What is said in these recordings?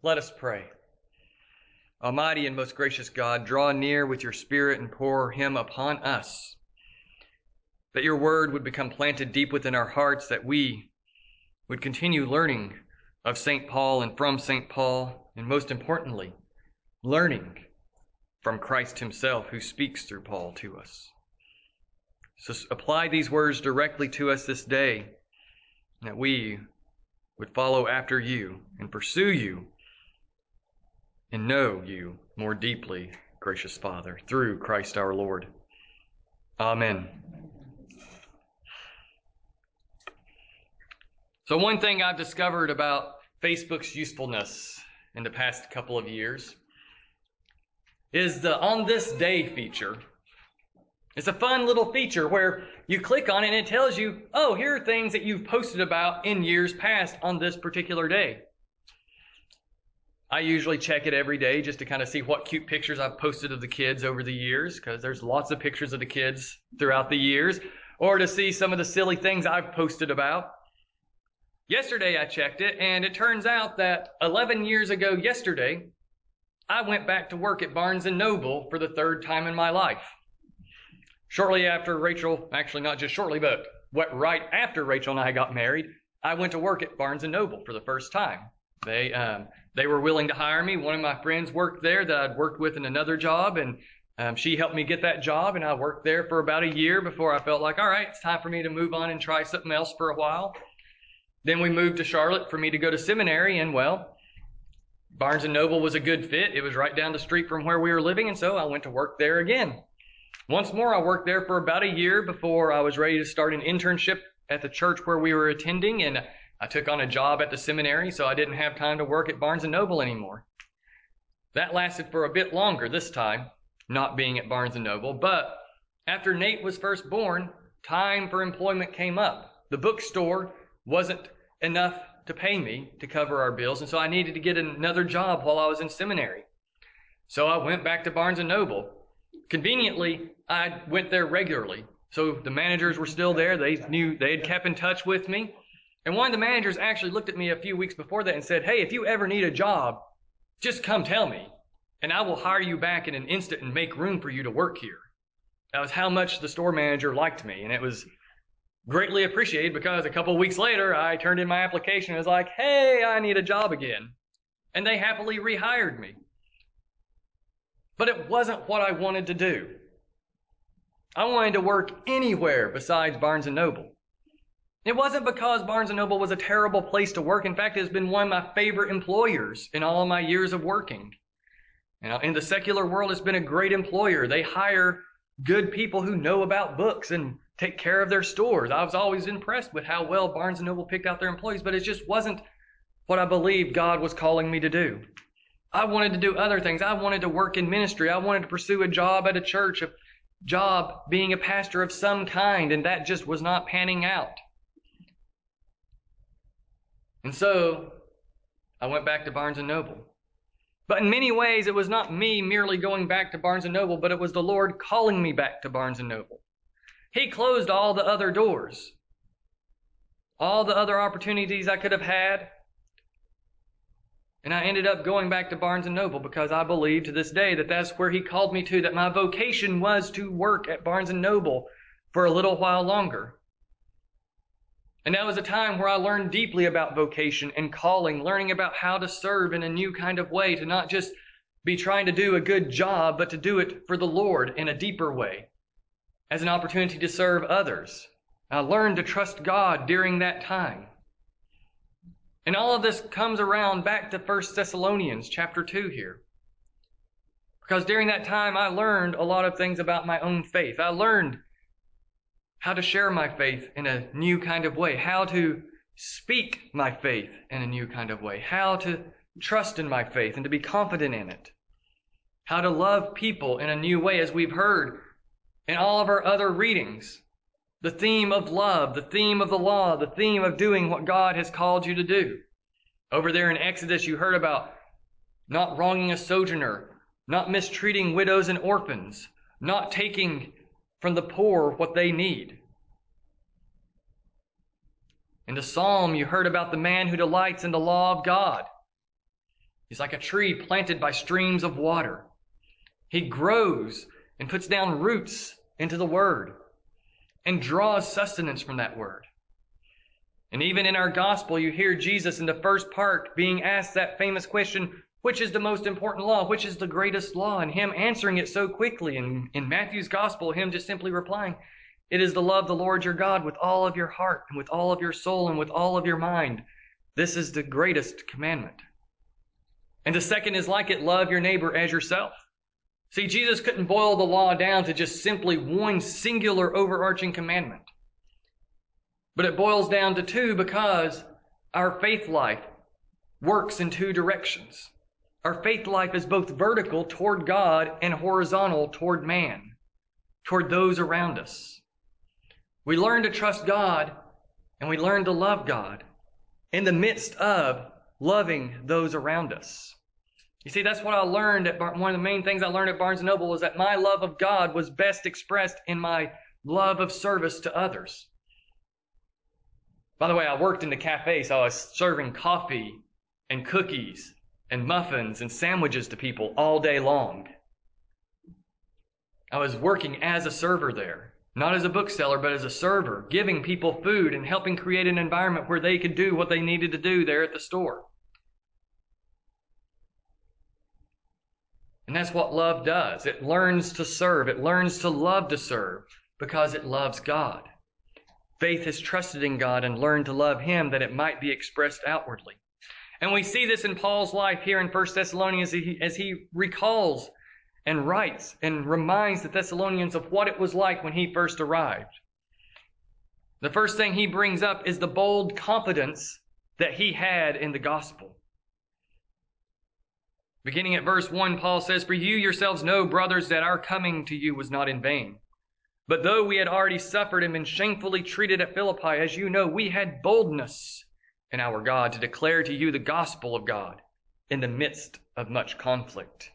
Let us pray. Almighty and most gracious God, draw near with your Spirit and pour him upon us, that your word would become planted deep within our hearts, that we would continue learning of St. Paul and from St. Paul, and most importantly, learning from Christ himself, who speaks through Paul to us. So apply these words directly to us this day, that we would follow after you and pursue you and know you more deeply, gracious Father, through Christ our Lord. Amen. So one thing I've discovered about Facebook's usefulness in the past couple of years is the On This Day feature. It's a fun little feature where you click on it and it tells you, oh, here are things that you've posted about in years past on this particular day. I usually check it every day just to kind of see what cute pictures I've posted of the kids over the years, because there's lots of pictures of the kids throughout the years, or to see some of the silly things I've posted about. Yesterday I checked it, and it turns out that 11 years ago yesterday, I went back to work at Barnes & Noble for the third time in my life. Shortly after Rachel, actually not just shortly, but right after Rachel and I got married, I went to work at Barnes & Noble for the first time. They were willing to hire me. One of my friends worked there that I'd worked with in another job, and she helped me get that job, and I worked there for about a year before I felt like, all right, it's time for me to move on and try something else for a while. Then we moved to Charlotte for me to go to seminary, and well, Barnes & Noble was a good fit. It was right down the street from where we were living, and so I went to work there again. Once more, I worked there for about a year before I was ready to start an internship at the church where we were attending, and I took on a job at the seminary, so I didn't have time to work at Barnes & Noble anymore. That lasted for a bit longer this time, not being at Barnes & Noble, but after Nate was first born, time for employment came up. The bookstore wasn't enough to pay me to cover our bills, and so I needed to get another job while I was in seminary. So I went back to Barnes & Noble. Conveniently, I went there regularly, so the managers were still there. They knew, they had kept in touch with me. And one of the managers actually looked at me a few weeks before that and said, hey, if you ever need a job, just come tell me, and I will hire you back in an instant and make room for you to work here. That was how much the store manager liked me, and it was greatly appreciated, because a couple weeks later, I turned in my application and was like, hey, I need a job again. And they happily rehired me. But it wasn't what I wanted to do. I wanted to work anywhere besides Barnes & Noble. It wasn't because Barnes & Noble was a terrible place to work. In fact, it has been one of my favorite employers in all my years of working. Now, in the secular world, it's been a great employer. They hire good people who know about books and take care of their stores. I was always impressed with how well Barnes & Noble picked out their employees, but it just wasn't what I believed God was calling me to do. I wanted to do other things. I wanted to work in ministry. I wanted to pursue a job at a church, a job being a pastor of some kind, and that just was not panning out. And so I went back to Barnes & Noble. But in many ways, it was not me merely going back to Barnes & Noble, but it was the Lord calling me back to Barnes & Noble. He closed all the other doors, all the other opportunities I could have had, and I ended up going back to Barnes & Noble because I believe to this day that that's where he called me to, that my vocation was to work at Barnes & Noble for a little while longer. And that was a time where I learned deeply about vocation and calling, learning about how to serve in a new kind of way, to not just be trying to do a good job, but to do it for the Lord in a deeper way, as an opportunity to serve others. I learned to trust God during that time. And all of this comes around back to 1 Thessalonians chapter 2 here. Because during that time, I learned a lot of things about my own faith. I learned how to share my faith in a new kind of way, how to speak my faith in a new kind of way, how to trust in my faith and to be confident in it, how to love people in a new way, as we've heard in all of our other readings. The theme of love, the theme of the law, the theme of doing what God has called you to do. Over there in Exodus, you heard about not wronging a sojourner, not mistreating widows and orphans, not taking from the poor what they need. In the Psalm, you heard about the man who delights in the law of God. He's like a tree planted by streams of water. He grows and puts down roots into the word and draws sustenance from that word. And even in our gospel, you hear Jesus in the first part being asked that famous question, which is the most important law? Which is the greatest law? And him answering it so quickly. And in Matthew's gospel, him just simply replying, it is to love the Lord your God with all of your heart and with all of your soul and with all of your mind. This is the greatest commandment. And the second is like it, love your neighbor as yourself. See, Jesus couldn't boil the law down to just simply one singular overarching commandment. But it boils down to two because our faith life works in two directions. Our faith life is both vertical toward God and horizontal toward man, toward those around us. We learn to trust God and we learn to love God in the midst of loving those around us. You see, that's what I learned. One of the main things I learned at Barnes & Noble was that my love of God was best expressed in my love of service to others. By the way, I worked in the cafe, so I was serving coffee and cookies and muffins and sandwiches to people all day long. I was working as a server there, not as a bookseller, but as a server, giving people food and helping create an environment where they could do what they needed to do there at the store. And that's what love does. It learns to serve. It learns to love to serve because it loves God. Faith has trusted in God and learned to love him that it might be expressed outwardly. And we see this in Paul's life here in 1 Thessalonians as he recalls and writes and reminds the Thessalonians of what it was like when he first arrived. The first thing he brings up is the bold confidence that he had in the gospel. Beginning at verse 1, Paul says, "For you yourselves know, brothers, that our coming to you was not in vain. But though we had already suffered and been shamefully treated at Philippi, as you know, we had boldness in our God to declare to you the gospel of God in the midst of much conflict."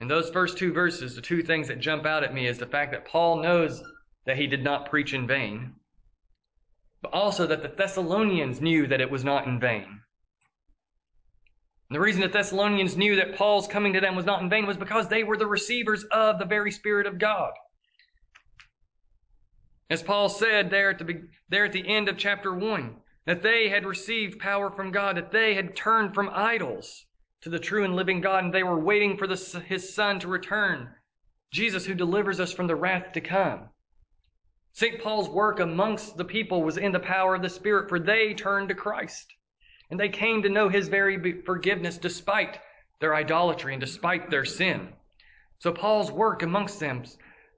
In those first two verses, the two things that jump out at me is the fact that Paul knows that he did not preach in vain, but also that the Thessalonians knew that it was not in vain. And the reason the Thessalonians knew that Paul's coming to them was not in vain was because they were the receivers of the very Spirit of God. As Paul said there at the end of chapter 1, that they had received power from God, that they had turned from idols to the true and living God, and they were waiting for his Son to return, Jesus who delivers us from the wrath to come. St. Paul's work amongst the people was in the power of the Spirit, for they turned to Christ. And they came to know his very forgiveness despite their idolatry and despite their sin. So Paul's work amongst them,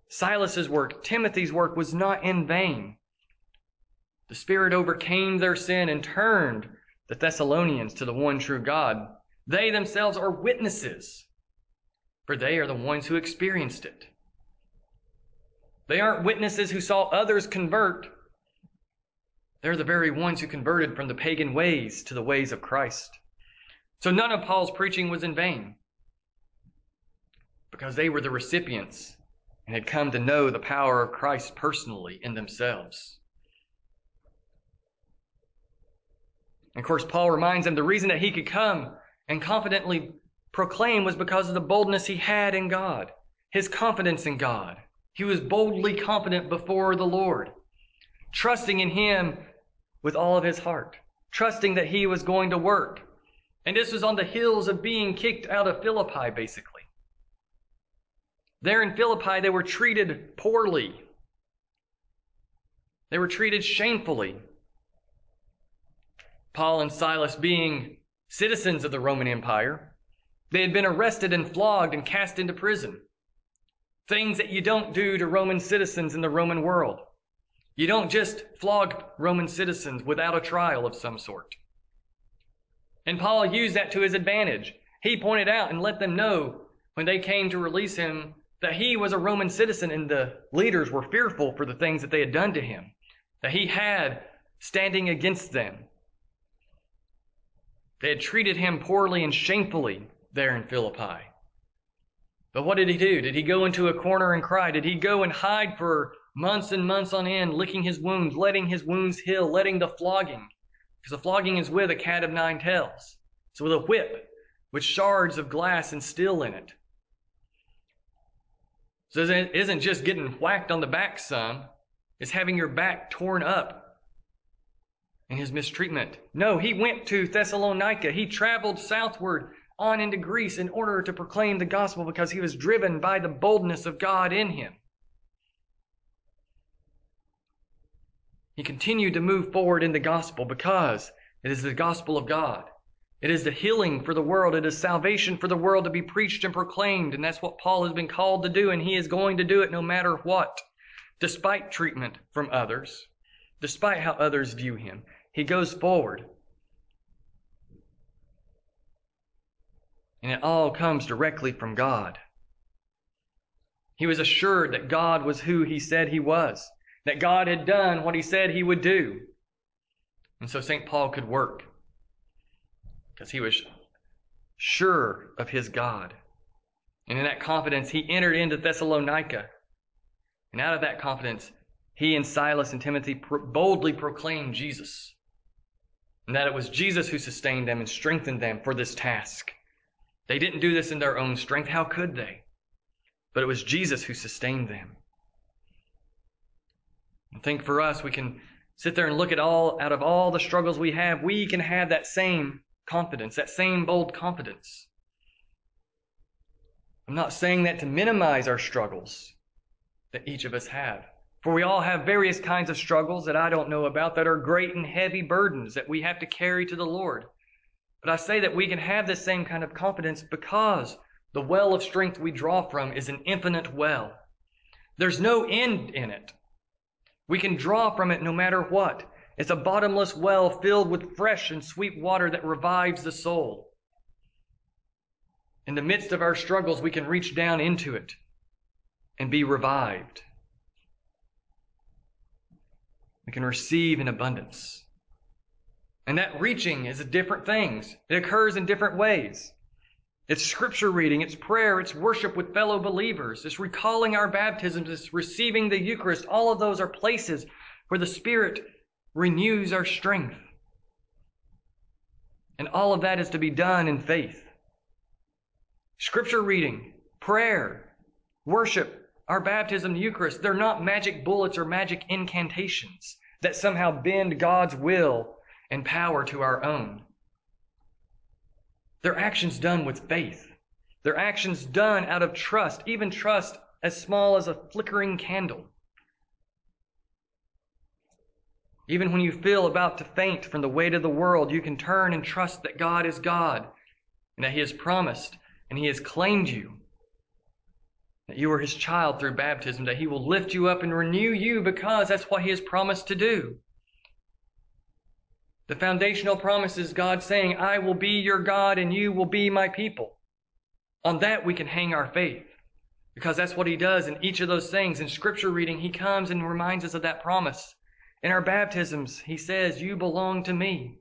Silas's work, Timothy's work was not in vain. The Spirit overcame their sin and turned the Thessalonians to the one true God. They themselves are witnesses, for they are the ones who experienced it. They aren't witnesses who saw others convert. They're the very ones who converted from the pagan ways to the ways of Christ. So none of Paul's preaching was in vain because they were the recipients and had come to know the power of Christ personally in themselves. And of course, Paul reminds them the reason that he could come and confidently proclaim was because of the boldness he had in God, his confidence in God. He was boldly confident before the Lord, trusting in him with all of his heart, trusting that he was going to work. And this was on the heels of being kicked out of Philippi, basically. There in Philippi, they were treated poorly. They were treated shamefully. Paul and Silas, being citizens of the Roman Empire, they had been arrested and flogged and cast into prison. Things that you don't do to Roman citizens in the Roman world. You don't just flog Roman citizens without a trial of some sort. And Paul used that to his advantage. He pointed out and let them know when they came to release him that he was a Roman citizen and the leaders were fearful for the things that they had done to him, that he had standing against them. They had treated him poorly and shamefully there in Philippi. But what did he do? Did he go into a corner and cry? Did he go and hide for months and months on end, licking his wounds, letting his wounds heal, letting the flogging Because the flogging is with a cat of nine tails. It's with a whip with shards of glass and steel in it. So it isn't just getting whacked on the back, son. It's having your back torn up in his mistreatment. No, he went to Thessalonica. He traveled southward on into Greece in order to proclaim the gospel because he was driven by the boldness of God in him. He continued to move forward in the gospel because it is the gospel of God. It is the healing for the world. It is salvation for the world to be preached and proclaimed. And that's what Paul has been called to do, and he is going to do it no matter what. Despite treatment from others, despite how others view him, he goes forward. And it all comes directly from God. He was assured that God was who he said he was, that God had done what he said he would do. And so St. Paul could work because he was sure of his God. And in that confidence, he entered into Thessalonica. And out of that confidence, he and Silas and Timothy boldly proclaimed Jesus, and that it was Jesus who sustained them and strengthened them for this task. They didn't do this in their own strength. How could they? But it was Jesus who sustained them. I think for us, we can sit there and look at all, out of all the struggles we can have that same confidence, that same bold confidence. I'm not saying that to minimize our struggles that each of us have. For we all have various kinds of struggles that I don't know about that are great and heavy burdens that we have to carry to the Lord. But I say that we can have this same kind of confidence because the well of strength we draw from is an infinite well. There's no end in it. We can draw from it no matter what. It's a bottomless well filled with fresh and sweet water that revives the soul. In the midst of our struggles, we can reach down into it and be revived. We can receive in abundance. And that reaching is different things. It occurs in different ways. It's scripture reading, it's prayer, it's worship with fellow believers, it's recalling our baptisms, it's receiving the Eucharist. All of those are places where the Spirit renews our strength. And all of that is to be done in faith. Scripture reading, prayer, worship, our baptism, the Eucharist, they're not magic bullets or magic incantations that somehow bend God's will and power to our own. Their actions done with faith. Their actions done out of trust, even trust as small as a flickering candle. Even when you feel about to faint from the weight of the world, you can turn and trust that God is God, and that he has promised and he has claimed you, that you are his child through baptism, that he will lift you up and renew you because that's what he has promised to do. The foundational promise is God saying, I will be your God and you will be my people. On that we can hang our faith, because that's what he does in each of those things. In scripture reading, he comes and reminds us of that promise. In our baptisms, he says, you belong to me.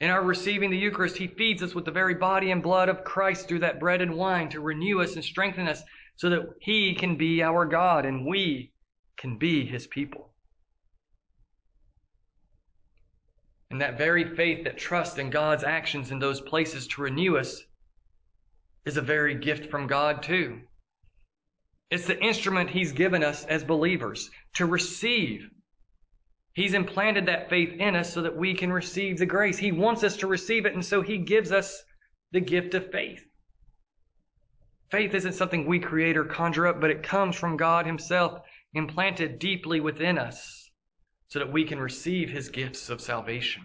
In our receiving the Eucharist, he feeds us with the very body and blood of Christ through that bread and wine to renew us and strengthen us so that he can be our God and we can be his people. And that very faith that trusts in God's actions in those places to renew us is a very gift from God too. It's the instrument he's given us as believers to receive. He's implanted that faith in us so that we can receive the grace. He wants us to receive it, and so he gives us the gift of faith. Faith isn't something we create or conjure up, but it comes from God himself, implanted deeply within us, so that we can receive his gifts of salvation.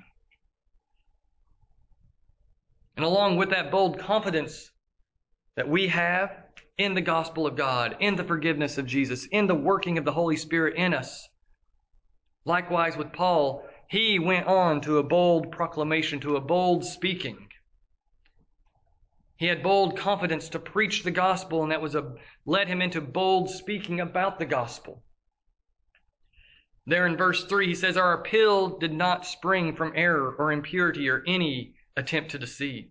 And along with that bold confidence that we have in the gospel of God, in the forgiveness of Jesus, in the working of the Holy Spirit in us, likewise with Paul, he went on to a bold proclamation, to a bold speaking. He had bold confidence to preach the gospel, and that was led him into bold speaking about the gospel. There in verse 3, he says, our appeal did not spring from error or impurity or any attempt to deceive.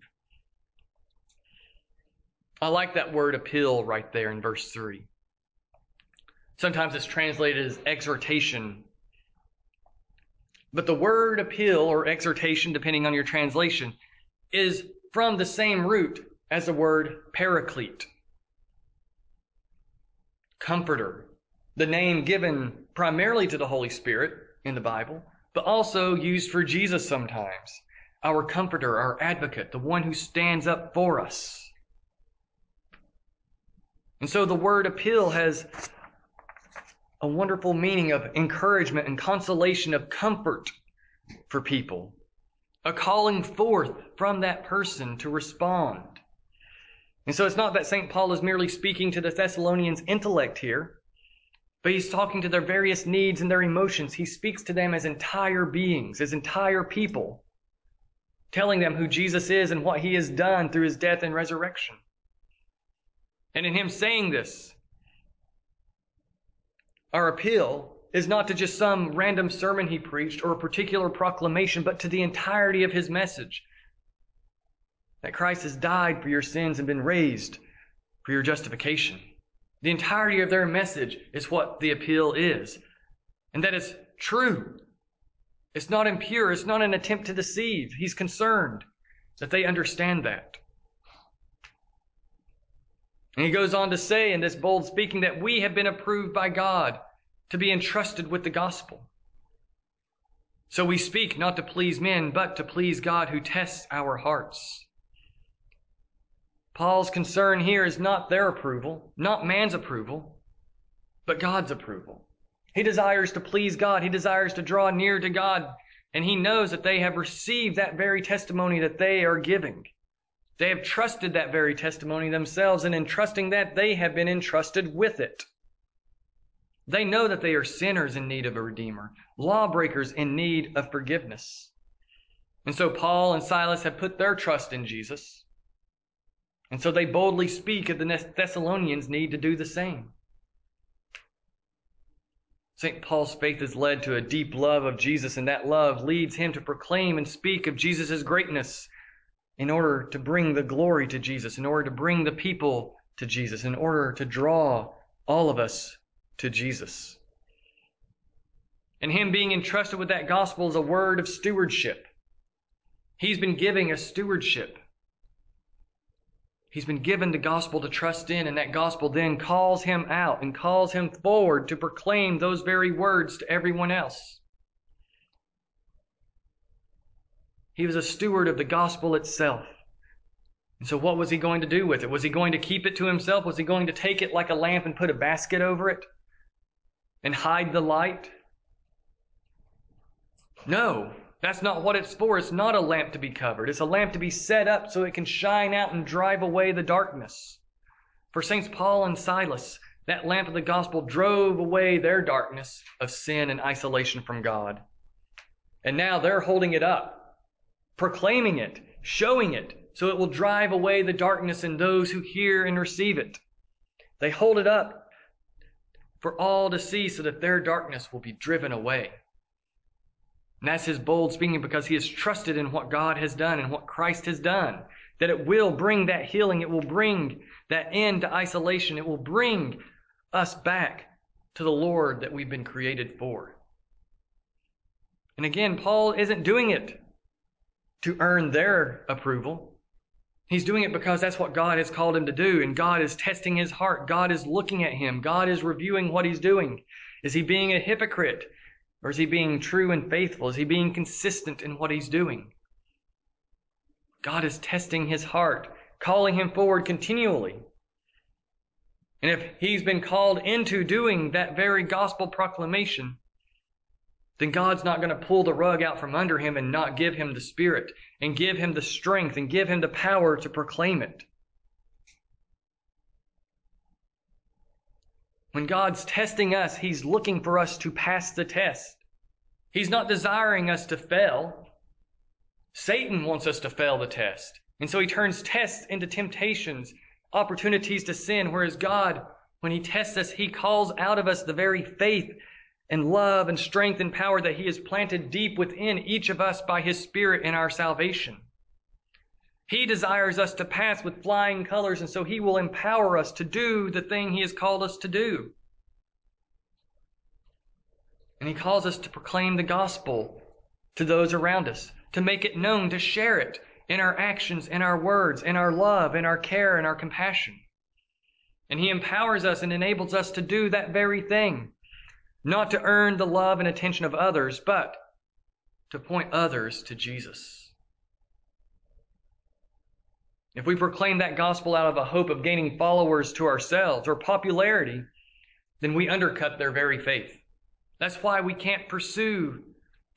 I like that word appeal right there in verse 3. Sometimes it's translated as exhortation. But the word appeal or exhortation, depending on your translation, is from the same root as the word paraclete, comforter, the name given primarily to the Holy Spirit in the Bible, but also used for Jesus sometimes, our comforter, our advocate, the one who stands up for us. And so the word appeal has a wonderful meaning of encouragement and consolation, of comfort for people, a calling forth from that person to respond. And so it's not that St. Paul is merely speaking to the Thessalonians' intellect here, but he's talking to their various needs and their emotions. He speaks to them as entire beings, as entire people, telling them who Jesus is and what he has done through his death and resurrection. And in him saying this, our appeal is not to just some random sermon he preached or a particular proclamation, but to the entirety of his message. That Christ has died for your sins and been raised for your justification. The entirety of their message is what the appeal is. And that is true. It's not impure. It's not an attempt to deceive. He's concerned that they understand that. And he goes on to say in this bold speaking that we have been approved by God to be entrusted with the gospel. So we speak not to please men, but to please God who tests our hearts. Paul's concern here is not their approval, not man's approval, but God's approval. He desires to please God. He desires to draw near to God. And he knows that they have received that very testimony that they are giving. They have trusted that very testimony themselves, and in trusting that, they have been entrusted with it. They know that they are sinners in need of a Redeemer, lawbreakers in need of forgiveness. And so Paul and Silas have put their trust in Jesus. And so they boldly speak of the Thessalonians' need to do the same. St. Paul's faith is led to a deep love of Jesus, and that love leads him to proclaim and speak of Jesus' greatness, in order to bring the glory to Jesus, in order to bring the people to Jesus, in order to draw all of us to Jesus. And him being entrusted with that gospel is a word of stewardship. He's been giving a stewardship. He's been given the gospel to trust in, and that gospel then calls him out and calls him forward to proclaim those very words to everyone else. He was a steward of the gospel itself. And so what was he going to do with it? Was he going to keep it to himself? Was he going to take it like a lamp and put a basket over it and hide the light? No, that's not what it's for. It's not a lamp to be covered. It's a lamp to be set up so it can shine out and drive away the darkness. For Saints Paul and Silas, that lamp of the gospel drove away their darkness of sin and isolation from God. And now they're holding it up, proclaiming it, showing it, so it will drive away the darkness in those who hear and receive it. They hold it up for all to see so that their darkness will be driven away. And that's his bold speaking, because he is trusted in what God has done and what Christ has done, that it will bring that healing, it will bring that end to isolation, it will bring us back to the Lord that we've been created for. And again, Paul isn't doing it to earn their approval. He's doing it because that's what God has called him to do, and God is testing his heart. God is looking at him. God is reviewing what he's doing. Is he being a hypocrite, or is he being true and faithful? Is he being consistent in what he's doing? God is testing his heart, calling him forward continually. And if he's been called into doing that very gospel proclamation, then God's not going to pull the rug out from under him and not give him the Spirit and give him the strength and give him the power to proclaim it. When God's testing us, he's looking for us to pass the test. He's not desiring us to fail. Satan wants us to fail the test. And so he turns tests into temptations, opportunities to sin, whereas God, when he tests us, he calls out of us the very faith and love and strength and power that he has planted deep within each of us by his Spirit in our salvation. He desires us to pass with flying colors, and so he will empower us to do the thing he has called us to do. And he calls us to proclaim the gospel to those around us, to make it known, to share it in our actions, in our words, in our love, in our care, in our compassion. And he empowers us and enables us to do that very thing, not to earn the love and attention of others, but to point others to Jesus. If we proclaim that gospel out of a hope of gaining followers to ourselves or popularity, then we undercut their very faith. That's why we can't pursue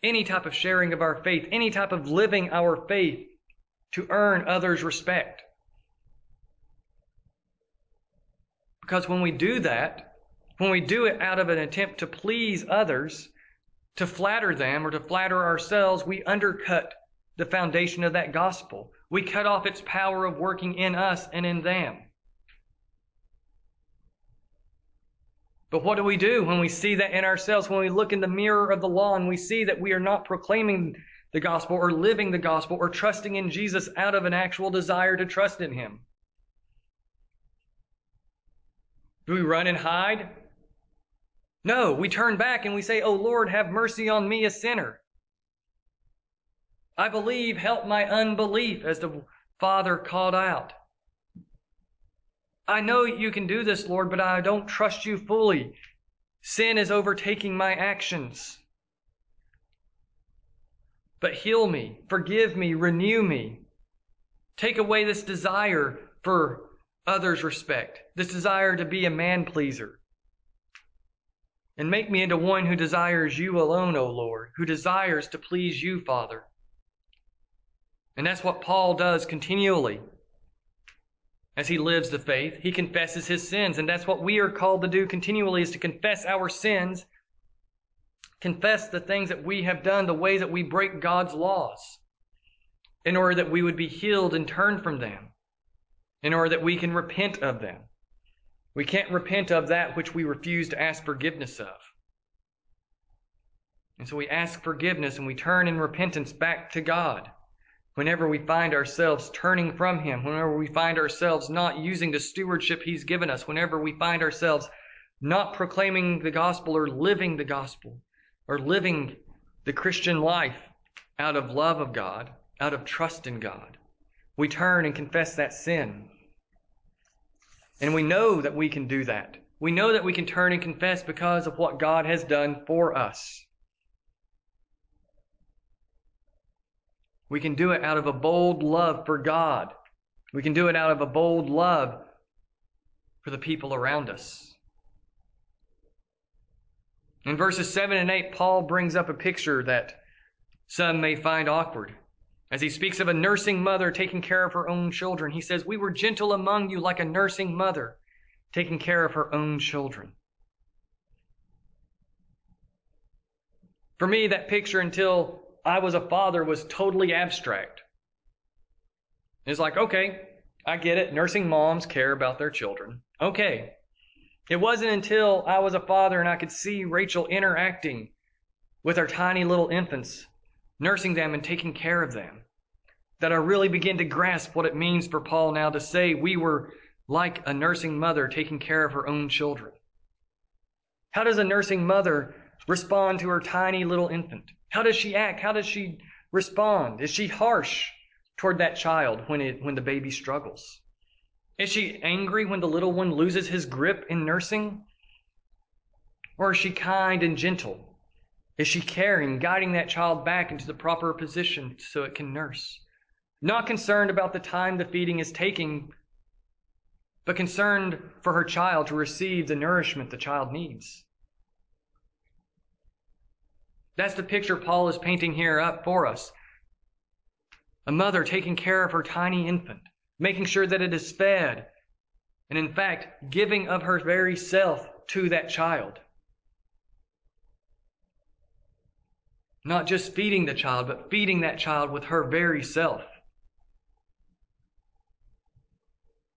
any type of sharing of our faith, any type of living our faith to earn others' respect. Because when we do that, when we do it out of an attempt to please others, to flatter them or to flatter ourselves, we undercut the foundation of that gospel. We cut off its power of working in us and in them. But what do we do when we see that in ourselves, when we look in the mirror of the law and we see that we are not proclaiming the gospel or living the gospel or trusting in Jesus out of an actual desire to trust in him? Do we run and hide? No, we turn back and we say, "Oh Lord, have mercy on me, a sinner. I believe, help my unbelief," as the Father called out. "I know you can do this, Lord, but I don't trust you fully. Sin is overtaking my actions. But heal me, forgive me, renew me. Take away this desire for others' respect, this desire to be a man-pleaser. And make me into one who desires you alone, O Lord, who desires to please you, Father." And that's what Paul does continually as he lives the faith. He confesses his sins, and that's what we are called to do continually, is to confess our sins, confess the things that we have done, the ways that we break God's laws, in order that we would be healed and turn from them, in order that we can repent of them. We can't repent of that which we refuse to ask forgiveness of. And so we ask forgiveness and we turn in repentance back to God whenever we find ourselves turning from him, whenever we find ourselves not using the stewardship he's given us, whenever we find ourselves not proclaiming the gospel or living the gospel or living the Christian life out of love of God, out of trust in God. We turn and confess that sin. And we know that we can do that. We know that we can turn and confess because of what God has done for us. We can do it out of a bold love for God. We can do it out of a bold love for the people around us. In verses 7 and 8, Paul brings up a picture that some may find awkward. As he speaks of a nursing mother taking care of her own children, he says, "We were gentle among you like a nursing mother taking care of her own children." For me, that picture, until I was a father, was totally abstract. It's like, okay, I get it. Nursing moms care about their children. Okay. It wasn't until I was a father and I could see Rachel interacting with her tiny little infants, nursing them and taking care of them, that I really begin to grasp what it means for Paul now to say we were like a nursing mother taking care of her own children. How does a nursing mother respond to her tiny little infant? How does she act? How does she respond? Is she harsh toward that child when the baby struggles? Is she angry when the little one loses his grip in nursing? Or is she kind and gentle? Is she caring, guiding that child back into the proper position so it can nurse? Not concerned about the time the feeding is taking, but concerned for her child to receive the nourishment the child needs. That's the picture Paul is painting here up for us. A mother taking care of her tiny infant, making sure that it is fed, and in fact, giving of her very self to that child. Not just feeding the child, but feeding that child with her very self.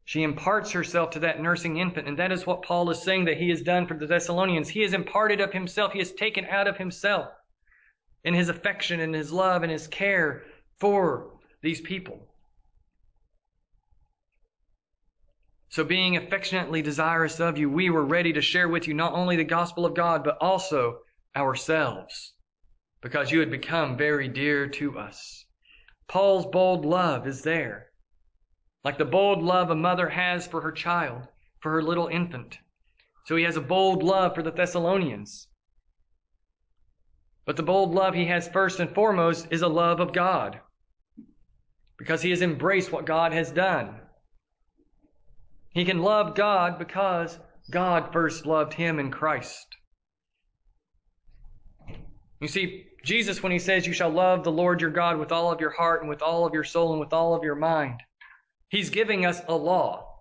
She imparts herself to that nursing infant, and that is what Paul is saying that he has done for the Thessalonians. He has imparted of himself. He has taken out of himself in his affection and his love and his care for these people. So being affectionately desirous of you, we were ready to share with you not only the gospel of God, but also ourselves, because you had become very dear to us. Paul's bold love is there, like the bold love a mother has for her child, for her little infant. So he has a bold love for the Thessalonians. But the bold love he has first and foremost is a love of God, because he has embraced what God has done. He can love God because God first loved him in Christ. You see, Jesus, when he says, "You shall love the Lord your God with all of your heart and with all of your soul and with all of your mind," he's giving us a law.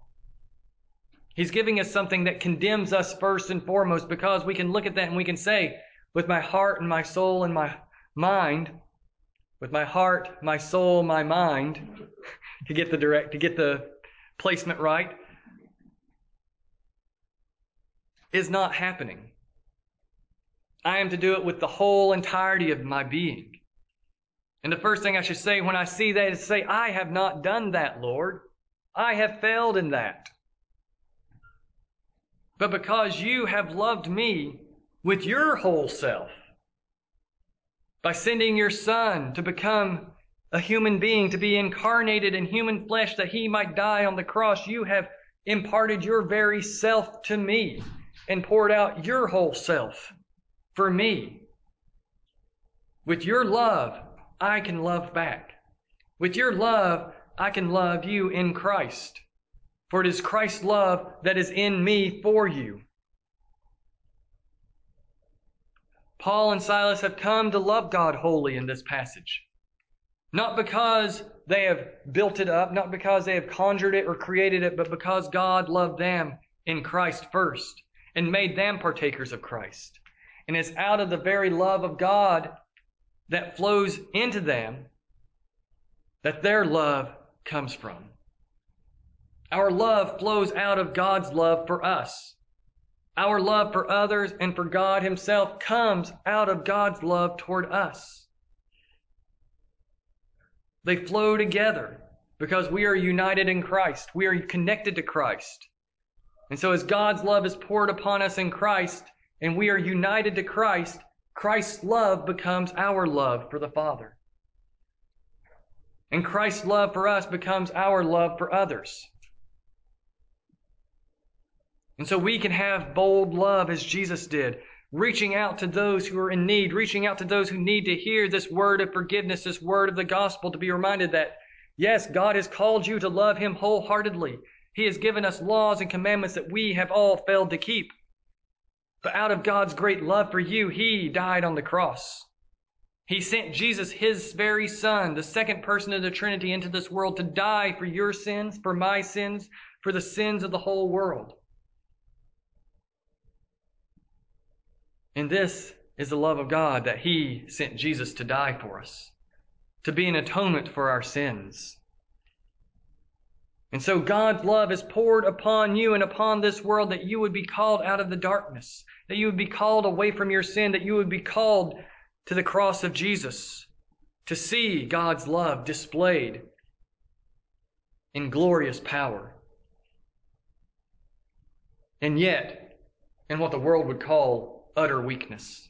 He's giving us something that condemns us first and foremost, because we can look at that and we can say, with my heart and my soul and my mind, with my heart, my soul, my mind, to get the placement right, is not happening. I am to do it with the whole entirety of my being. And the first thing I should say when I see that is say, I have not done that, Lord. I have failed in that. But because you have loved me with your whole self, by sending your Son to become a human being, to be incarnated in human flesh that he might die on the cross, you have imparted your very self to me and poured out your whole self for me. With your love, I can love back. With your love, I can love you in Christ. For it is Christ's love that is in me for you. Paul and Silas have come to love God wholly in this passage. Not because they have built it up, not because they have conjured it or created it, but because God loved them in Christ first and made them partakers of Christ. And it's out of the very love of God that flows into them that their love comes from. Our love flows out of God's love for us. Our love for others and for God himself comes out of God's love toward us. They flow together because we are united in Christ. We are connected to Christ. And so as God's love is poured upon us in Christ and we are united to Christ, Christ's love becomes our love for the Father. And Christ's love for us becomes our love for others. And so we can have bold love as Jesus did, reaching out to those who are in need, reaching out to those who need to hear this word of forgiveness, this word of the gospel, to be reminded that, yes, God has called you to love him wholeheartedly. He has given us laws and commandments that we have all failed to keep. But out of God's great love for you, he died on the cross. He sent Jesus, his very Son, the second person of the Trinity, into this world to die for your sins, for my sins, for the sins of the whole world. And this is the love of God, that he sent Jesus to die for us, to be an atonement for our sins. And so God's love is poured upon you and upon this world that you would be called out of the darkness, that you would be called away from your sin, that you would be called to the cross of Jesus, to see God's love displayed in glorious power. And yet, in what the world would call utter weakness.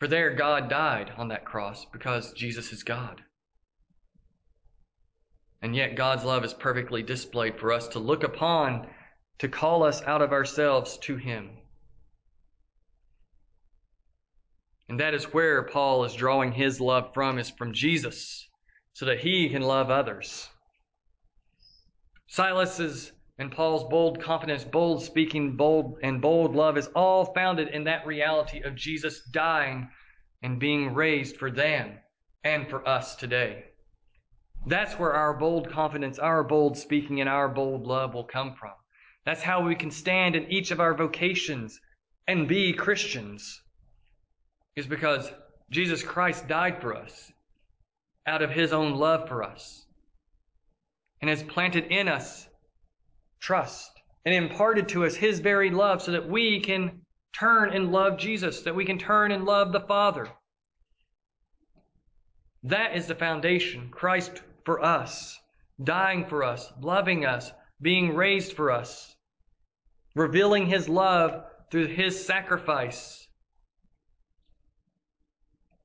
For there, God died on that cross because Jesus is God. And yet, God's love is perfectly displayed for us to look upon, to call us out of ourselves to him. And that is where Paul is drawing his love from, is from Jesus, so that he can love others. Silas's and Paul's bold confidence, bold speaking, bold love is all founded in that reality of Jesus dying and being raised for them and for us today. That's where our bold confidence, our bold speaking, and our bold love will come from. That's how we can stand in each of our vocations and be Christians, is because Jesus Christ died for us out of his own love for us and has planted in us trust and imparted to us his very love, so that we can turn and love Jesus, that we can turn and love the Father. That is the foundation. Christ for us, dying for us, loving us, being raised for us, revealing his love through his sacrifice.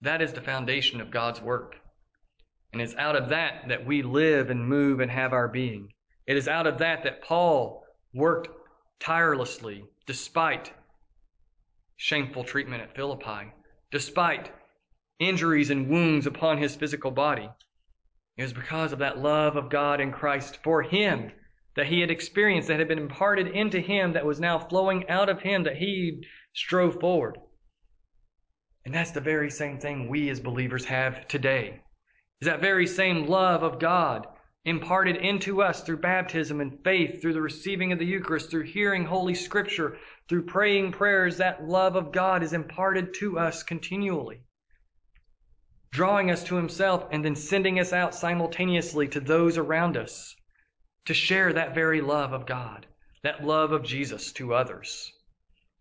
That is the foundation of God's work. And it's out of that that we live and move and have our being. It is out of that that Paul worked tirelessly despite shameful treatment at Philippi, despite injuries and wounds upon his physical body. It was because of that love of God in Christ for him that he had experienced, that had been imparted into him, that was now flowing out of him, that he strove forward. And that's the very same thing we as believers have today. Is that very same love of God imparted into us through baptism and faith, through the receiving of the Eucharist, through hearing Holy Scripture, through praying prayers, that love of God is imparted to us continually, drawing us to himself and then sending us out simultaneously to those around us to share that very love of God, that love of Jesus to others.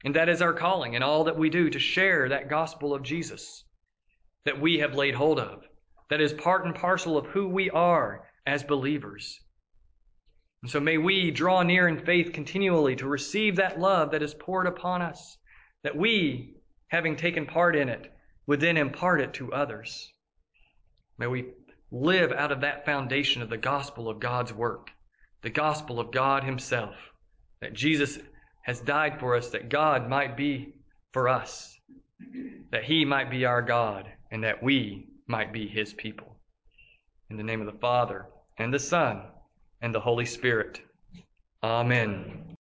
And that is our calling in all that we do, to share that gospel of Jesus that we have laid hold of, that is part and parcel of who we are as believers. And so may we draw near in faith continually to receive that love that is poured upon us, that we, having taken part in it, would then impart it to others. May we live out of that foundation of the gospel of God's work, the gospel of God himself, that Jesus has died for us, that God might be for us, that he might be our God, and that we might be his people. In the name of the Father, and the Son, and the Holy Spirit. Amen.